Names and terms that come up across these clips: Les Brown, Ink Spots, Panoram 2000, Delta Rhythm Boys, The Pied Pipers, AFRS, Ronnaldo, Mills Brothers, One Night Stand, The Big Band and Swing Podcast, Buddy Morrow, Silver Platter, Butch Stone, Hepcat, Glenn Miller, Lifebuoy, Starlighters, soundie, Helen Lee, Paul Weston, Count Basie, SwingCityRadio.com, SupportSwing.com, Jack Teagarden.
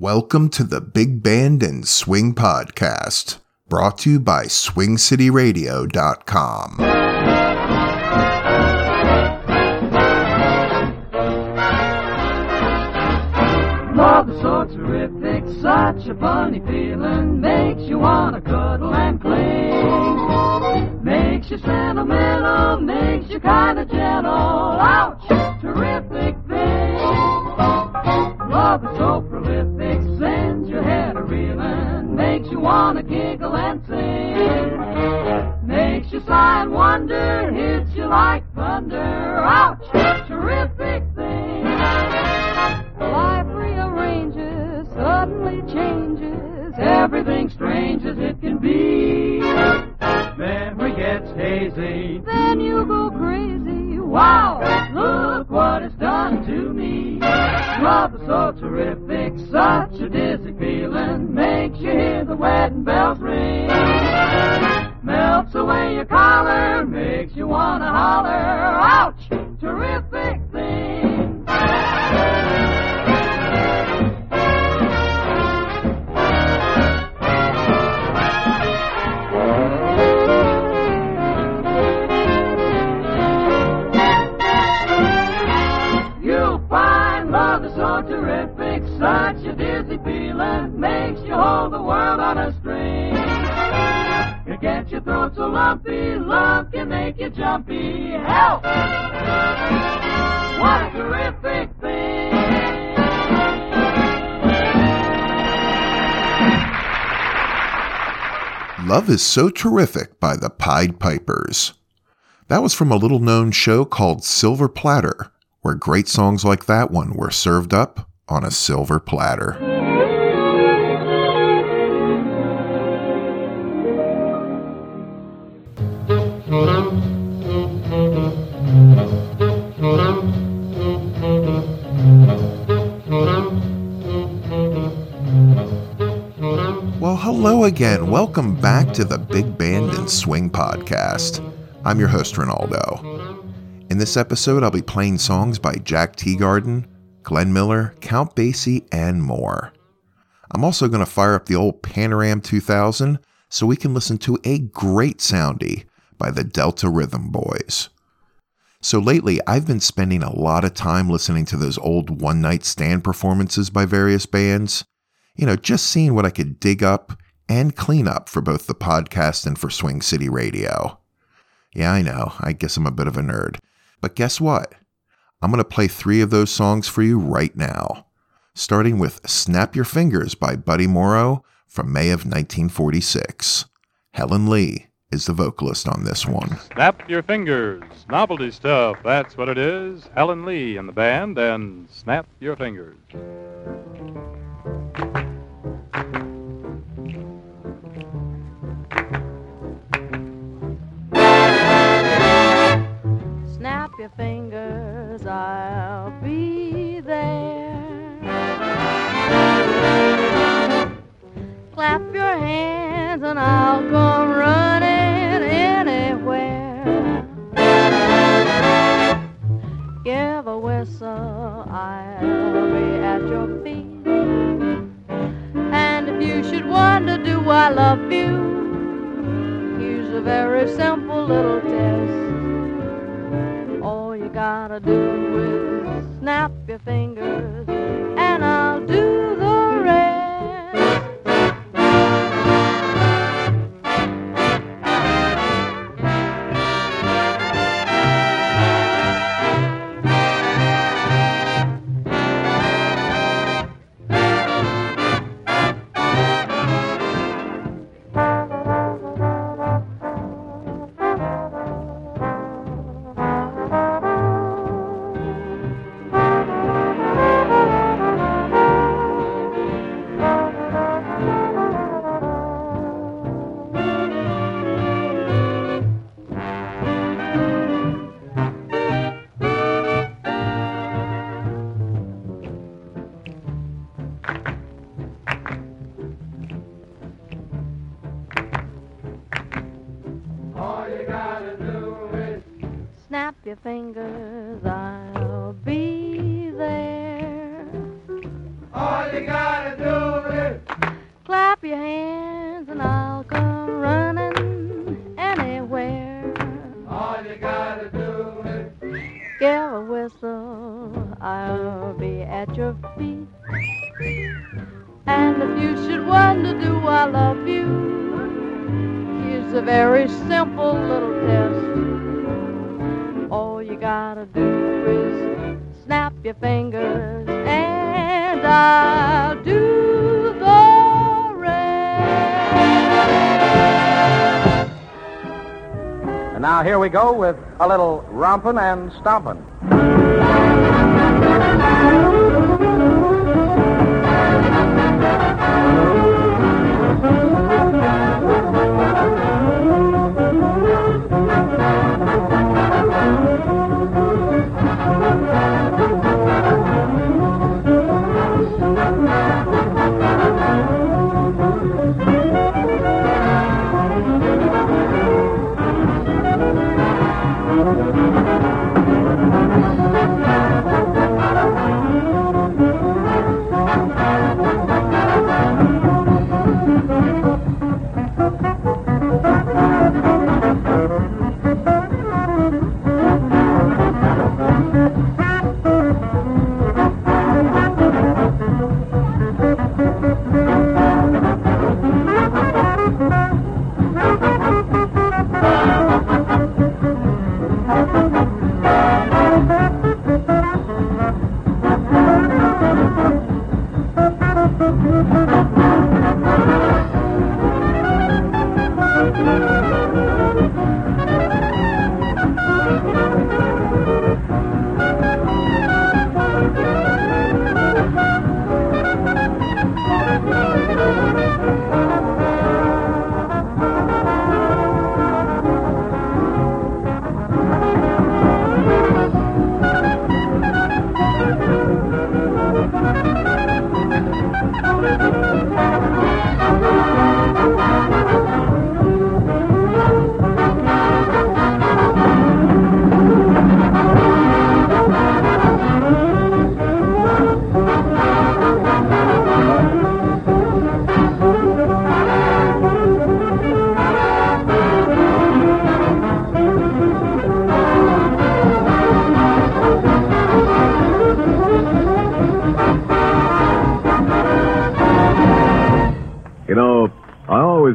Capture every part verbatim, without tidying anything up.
Welcome to the Big Band and Swing Podcast, brought to you by Swing City Radio dot com. Love is so terrific, such a funny feeling, makes you want to cuddle and cling, makes you sentimental, makes you kind of gentle, ouch, terrific thing. Love is so prolific, makes you want to giggle and sing, makes you sigh and wonder, hits you like thunder, ouch, terrific thing. Life rearranges, suddenly changes, everything strange as it can be. Memory gets hazy, then you go crazy, wow, look what it's done to me. Love is so terrific, such a dizzy feeling, makes you hear the wedding bells ring, melts away your collar, makes you wanna holler, ouch, terrific thing. Such a dizzy feeling makes you hold the world on a string. It gets your throat so lumpy, love can make you jumpy. Help! What a terrific thing! Love is So Terrific by the Pied Pipers. That was from a little-known show called Silver Platter, where great songs like that one were served up on a silver platter. Well, hello again. Welcome back to the Big Band and Swing Podcast. I'm your host, Ronaldo. In this episode, I'll be playing songs by Jack Teagarden, Glenn Miller, Count Basie, and more. I'm also going to fire up the old Panoram two thousand so we can listen to a great soundie by the Delta Rhythm Boys. So lately, I've been spending a lot of time listening to those old One Night Stand performances by various bands, you know, just seeing what I could dig up and clean up for both the podcast and for Swing City Radio. Yeah, I know, I guess I'm a bit of a nerd. But guess what? I'm going to play three of those songs for you right now, starting with Snap Your Fingers by Buddy Morrow from May of nineteen forty-six. Helen Lee is the vocalist on this one. Snap Your Fingers, novelty stuff, that's what it is. Helen Lee and the band, and Snap Your Fingers. Snap your fingers, I'll be there. Clap your hands and I'll come running anywhere. Give a whistle, I'll be at your feet. And if you should wonder, do I love you? Here's a very simple little test. Gotta do is snap your fingers and I'll do the fingers, I'll be there. All you gotta do your hands and I'll come running anywhere. All you gotta do is give a whistle, I'll be at your feet. And if you should wonder, do I love you? Here's a very simple little test. All you gotta do is snap your fingers and I'll do the rest. And now here we go with a little rompin' and stompin'.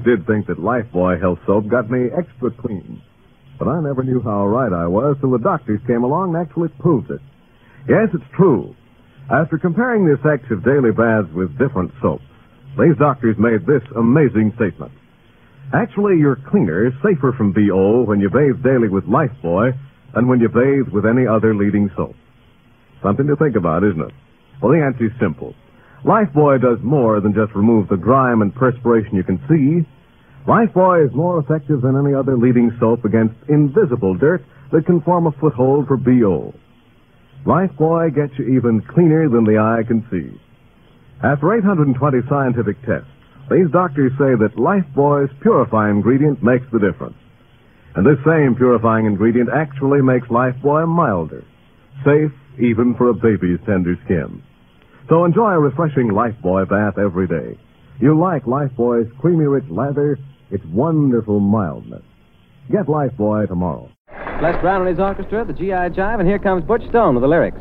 Did think that Lifebuoy Health Soap got me extra clean. But I never knew how right I was till the doctors came along and actually proved it. Yes, it's true. After comparing the effects of daily baths with different soaps, these doctors made this amazing statement. Actually, you're cleaner, safer from B O when you bathe daily with Lifebuoy than when you bathe with any other leading soap. Something to think about, isn't it? Well, the answer's simple. Lifebuoy does more than just remove the grime and perspiration you can see. Lifebuoy is more effective than any other leading soap against invisible dirt that can form a foothold for B O. Lifebuoy gets you even cleaner than the eye can see. After eight hundred twenty scientific tests, these doctors say that Lifebuoy's purifying ingredient makes the difference. And this same purifying ingredient actually makes Lifebuoy milder, safe even for a baby's tender skin. So enjoy a refreshing Lifebuoy bath every day. You like Lifebuoy's creamy rich lather, its wonderful mildness. Get Lifebuoy tomorrow. Les Brown and his orchestra, the G I Jive, and here comes Butch Stone with the lyrics.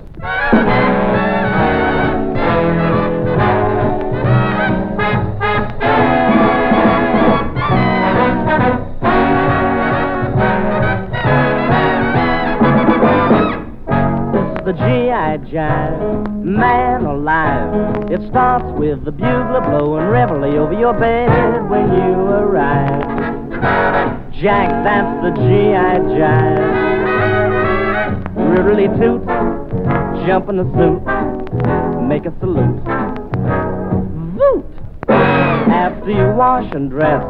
The G I Jive, man alive. It starts with the bugler blowing reveille over your bed when you arrive. Jack, that's the G I Jive. Riddly toot, jump in the suit, make a salute. Voot! After you wash and dress,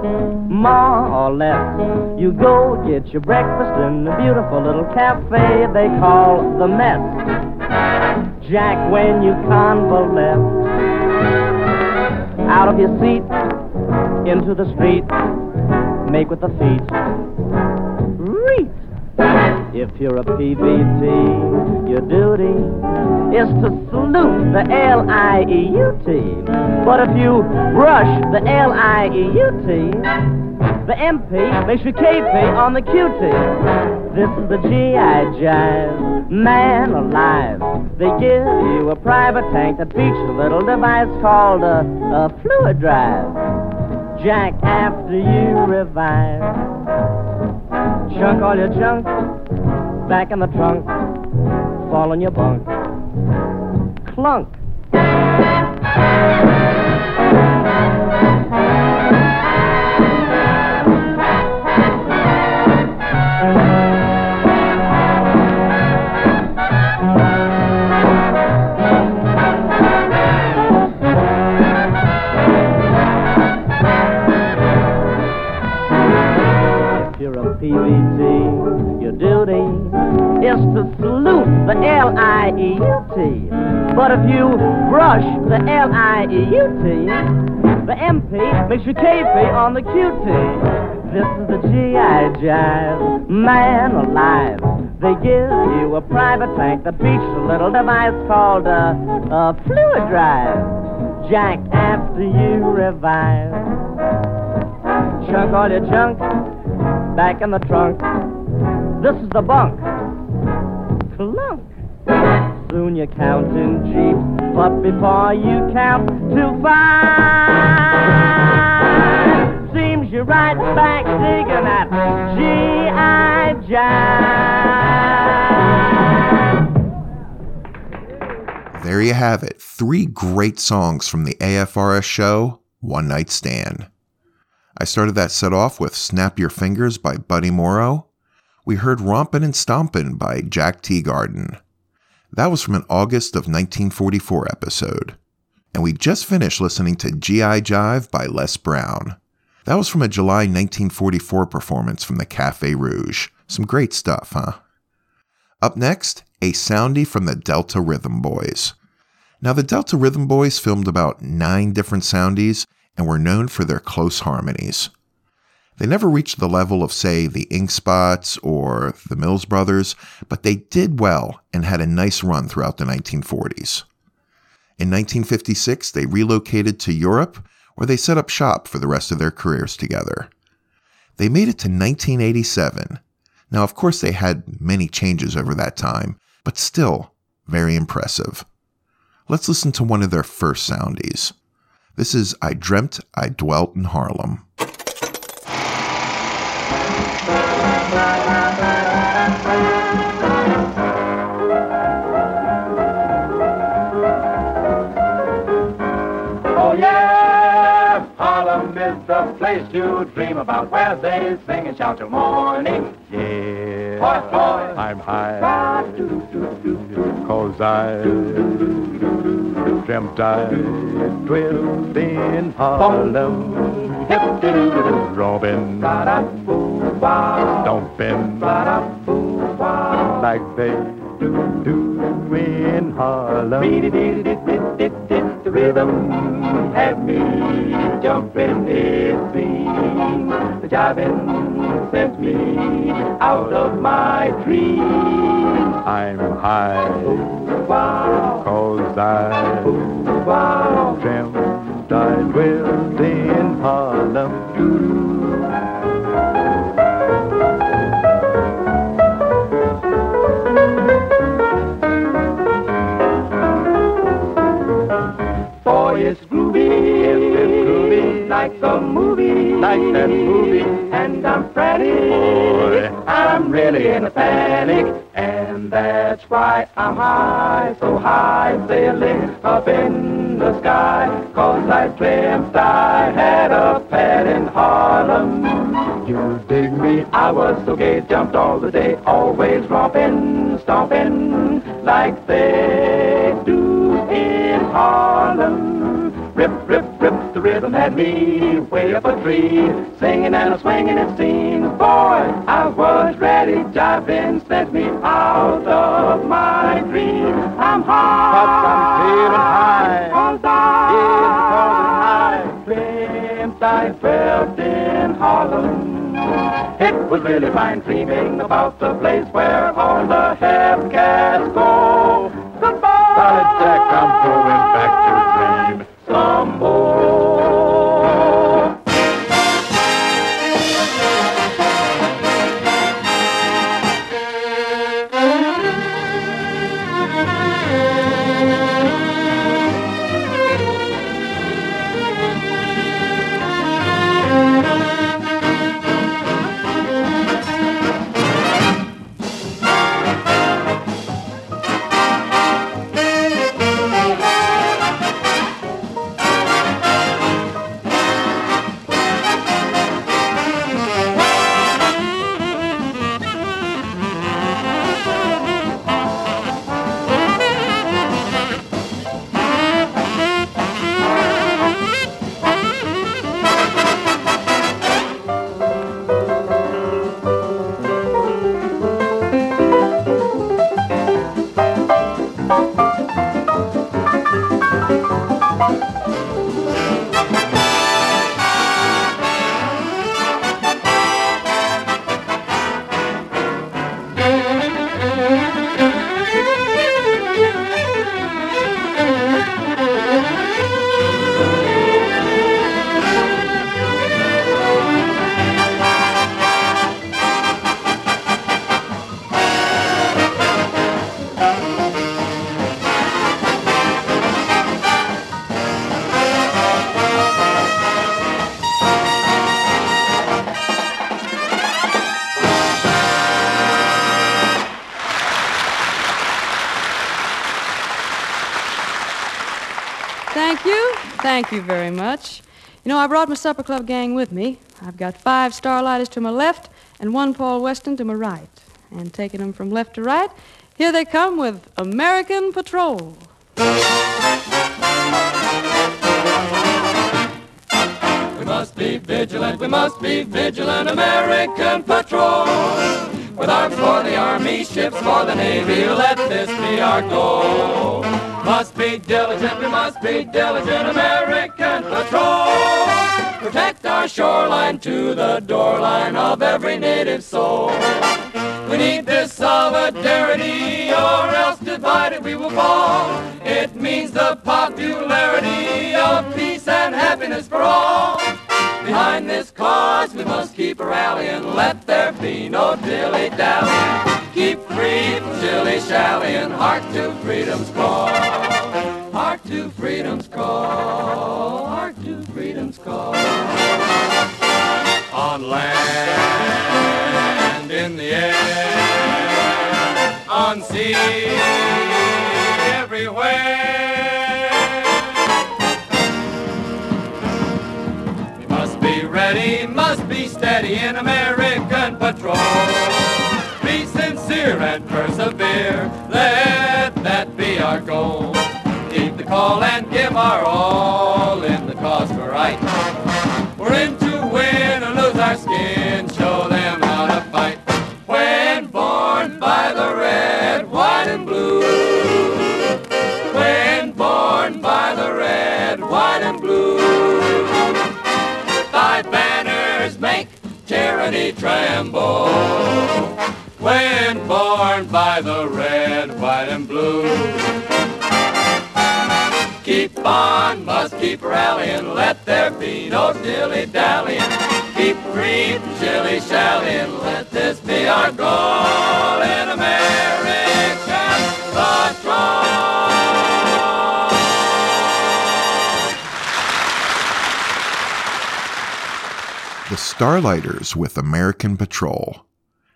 more or less, you go get your breakfast in the beautiful little cafe they call the Met. Jack, when you convalesce, out of your seat, into the street, make with the feet. Reet! If you're a P B T, your duty is to salute the L I E U T. But if you rush the L I E U T, the M P makes you K P on the Q T. This is the G I jive, man alive. They give you a private tank that beats a little device called a, a fluid drive. Jack after you revive. Chunk all your junk, back in the trunk, fall on your bunk, clunk. P B T, your duty is to salute the L I E U T. But if you brush the L I E U T, the M P makes you K P on the Q T. This is the G I jive, man alive. They give you a private tank that beats a little device called a, a fluid drive. Jack after you revive. Chunk all your junk, back in the trunk, this is the bunk, clunk. Soon you're counting jeeps, but before you count too far, seems you're right back digging at G I. Jive. There you have it, three great songs from the A F R S show, One Night Stand. I started that set off with Snap Your Fingers by Buddy Morrow. We heard Rompin' and Stompin' by Jack Teagarden. That was from an August of nineteen forty-four episode. And we just finished listening to G I Jive by Les Brown. That was from a July nineteen forty-four performance from the Café Rouge. Some great stuff, huh? Up next, a soundie from the Delta Rhythm Boys. Now, the Delta Rhythm Boys filmed about nine different soundies and were known for their close harmonies. They never reached the level of, say, the Ink Spots or the Mills Brothers, but they did well and had a nice run throughout the nineteen forties. In nineteen fifty-six, they relocated to Europe, where they set up shop for the rest of their careers together. They made it to nineteen eighty-seven. Now, of course, they had many changes over that time, but still very impressive. Let's listen to one of their first soundies. This is I Dreamt I Dwelt in Harlem. Oh yeah, Harlem is the place you dream about, where they sing and shout till morning. Yeah, boy, boy, I'm high, cause I dreamt I dwelt in Harlem, robbing, stomping, like they do in Harlem. The rhythm had me jumping, it seemed the jiving sent me out of my dream. I'm high, wow, cause I, wow, dreamt I dwelt in Harlem. It's groovy, it's, it's groovy, like the movie, like that movie, and I'm frantic, boy, I'm really in a panic, and that's why I'm high, so high, sailing up in the sky, cause I dreamt I had a pad in Harlem. You dig me, I was so gay, jumped all the day, always romping, stomping, like they do in Harlem. Rip, rip, rip, the rhythm had me way up a tree, singing and a swinging it seemed. Boy, I was ready, jiving sent me out of my dream. I'm high, I'm feeling high, cause I, yeah, I dreamt I felt in Harlem. It was really fine dreaming about the place where all the Hepcats go. Goodbye! Solid Jack, I'm going back to dream some more. Thank you very much. You know, I brought my supper club gang with me. I've got five Starlighters to my left and one Paul Weston to my right. And taking them from left to right, here they come with American Patrol. We must be vigilant, we must be vigilant, American Patrol. With arms for the Army, ships for the Navy, let this be our goal. Must be diligent, we must be diligent, American Patrol. Protect our shoreline to the doorline of every native soul. We need this solidarity, or else divided we will fall. It means the popularity of peace and happiness for all. Behind this cause we must keep a rally and let there be no dilly-dally. Keep free from dilly-shally and hark to freedom's call. Hark to freedom's call. Hark to freedom's call. On land, in the air, on sea, everywhere. Ready, must be steady in American Patrol. Be sincere and persevere, let that be our goal. Keep the call and give our all in the cause we're right. We're in to win or lose our skin, show them how to fight. When born by the red, white and blue. When born by the red, white and blue. Banners make tyranny tremble. When born by the red, white, and blue. Keep on, must keep rallying, let there be no dilly-dallying. Keep free from shilly-shallying, let this be our goal in American Patrol. The Starlighters with American Patrol.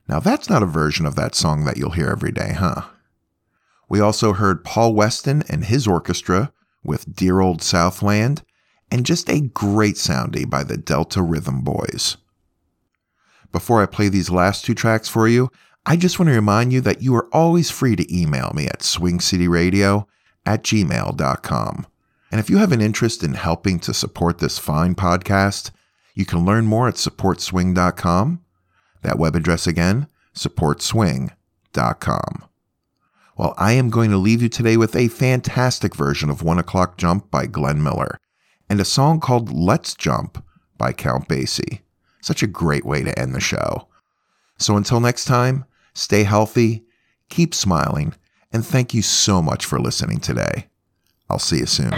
Now that's not a version of that song that you'll hear every day, huh? We also heard Paul Weston and his orchestra with Dear Old Southland, and just a great soundie by the Delta Rhythm Boys. Before I play these last two tracks for you, I just want to remind you that you are always free to email me at swing city radio at gmail dot com. And if you have an interest in helping to support this fine podcast, you can learn more at support swing dot com. That web address again, support swing dot com. Well, I am going to leave you today with a fantastic version of One O'Clock Jump by Glenn Miller and a song called Let's Jump by Count Basie. Such a great way to end the show. So until next time, stay healthy, keep smiling, and thank you so much for listening today. I'll see you soon.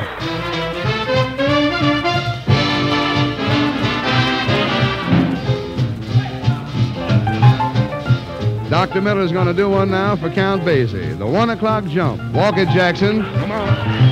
Doctor Miller's going to do one now for Count Basie. The one o'clock jump. Walk it, Jackson. Come on.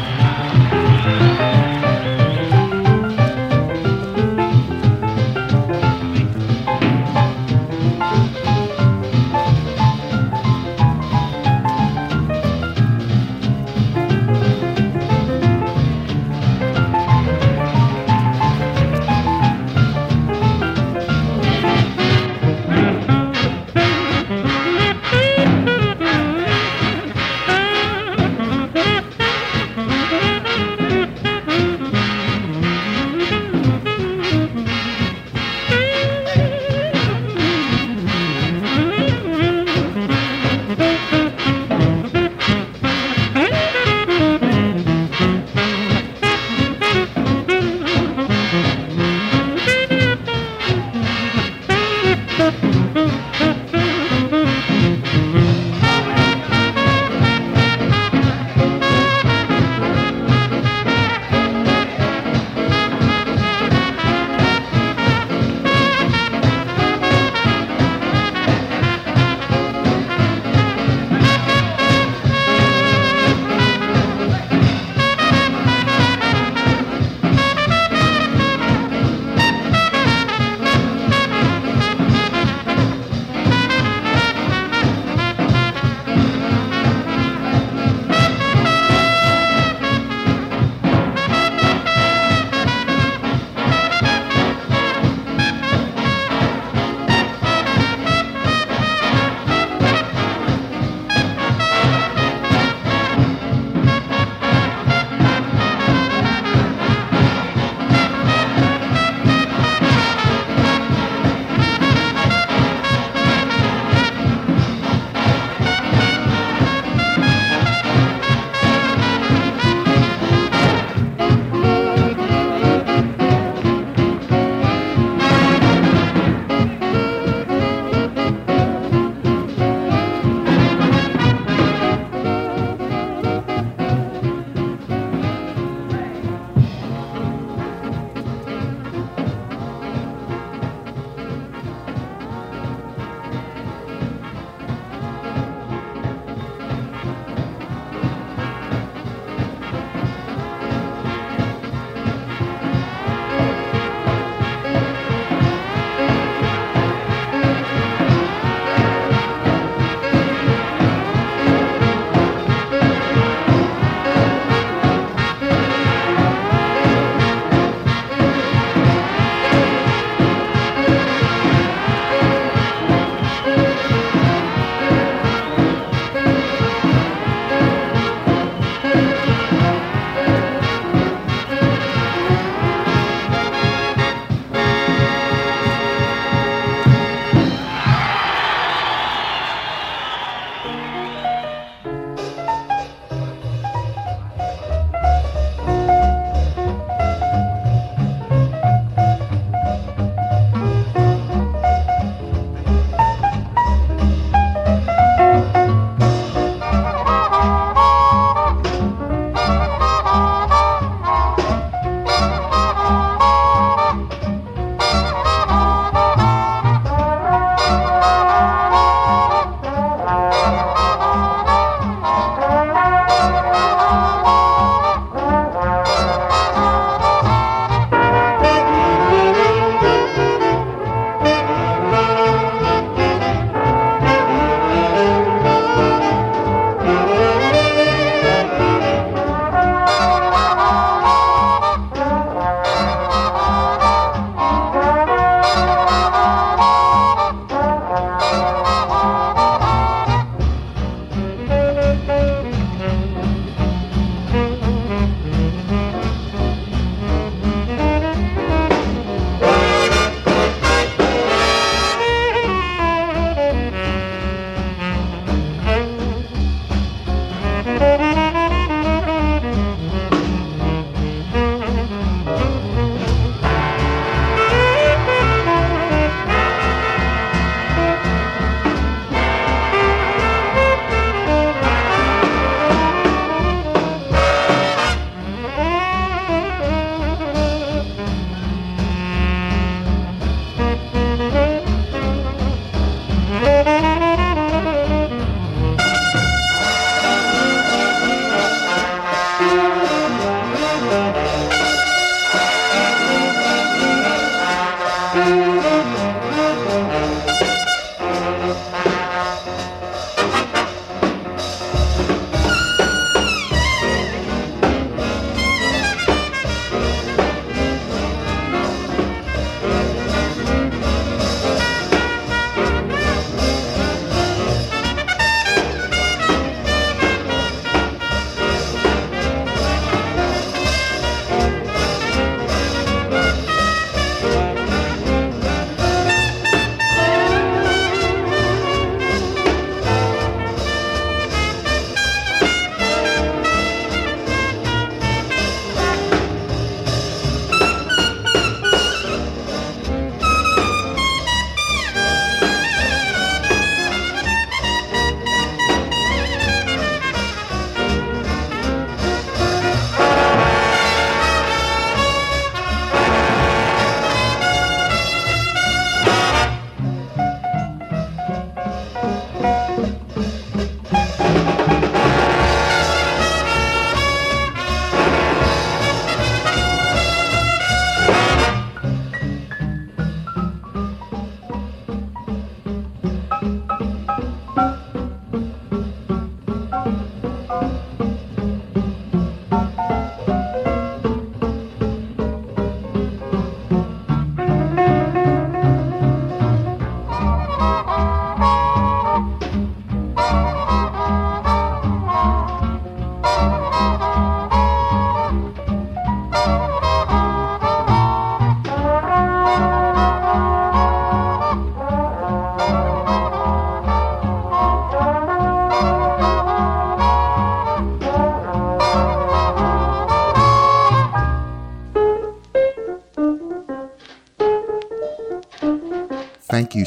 Thank you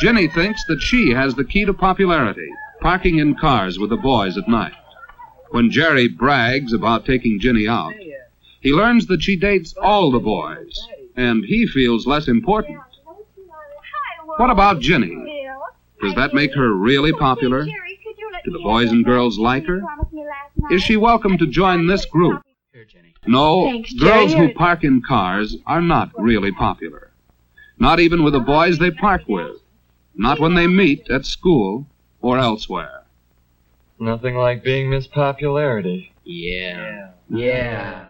Jenny thinks that she has the key to popularity, parking in cars with the boys at night. When Jerry brags about taking Jenny out, he learns that she dates all the boys, and he feels less important. What about Jenny? Does that make her really popular? Do the boys and girls like her? Is she welcome to join this group? No, girls who park in cars are not really popular. Not even with the boys they park with. Not when they meet at school or elsewhere. Nothing like being Miss Popularity. Yeah. Yeah. Yeah.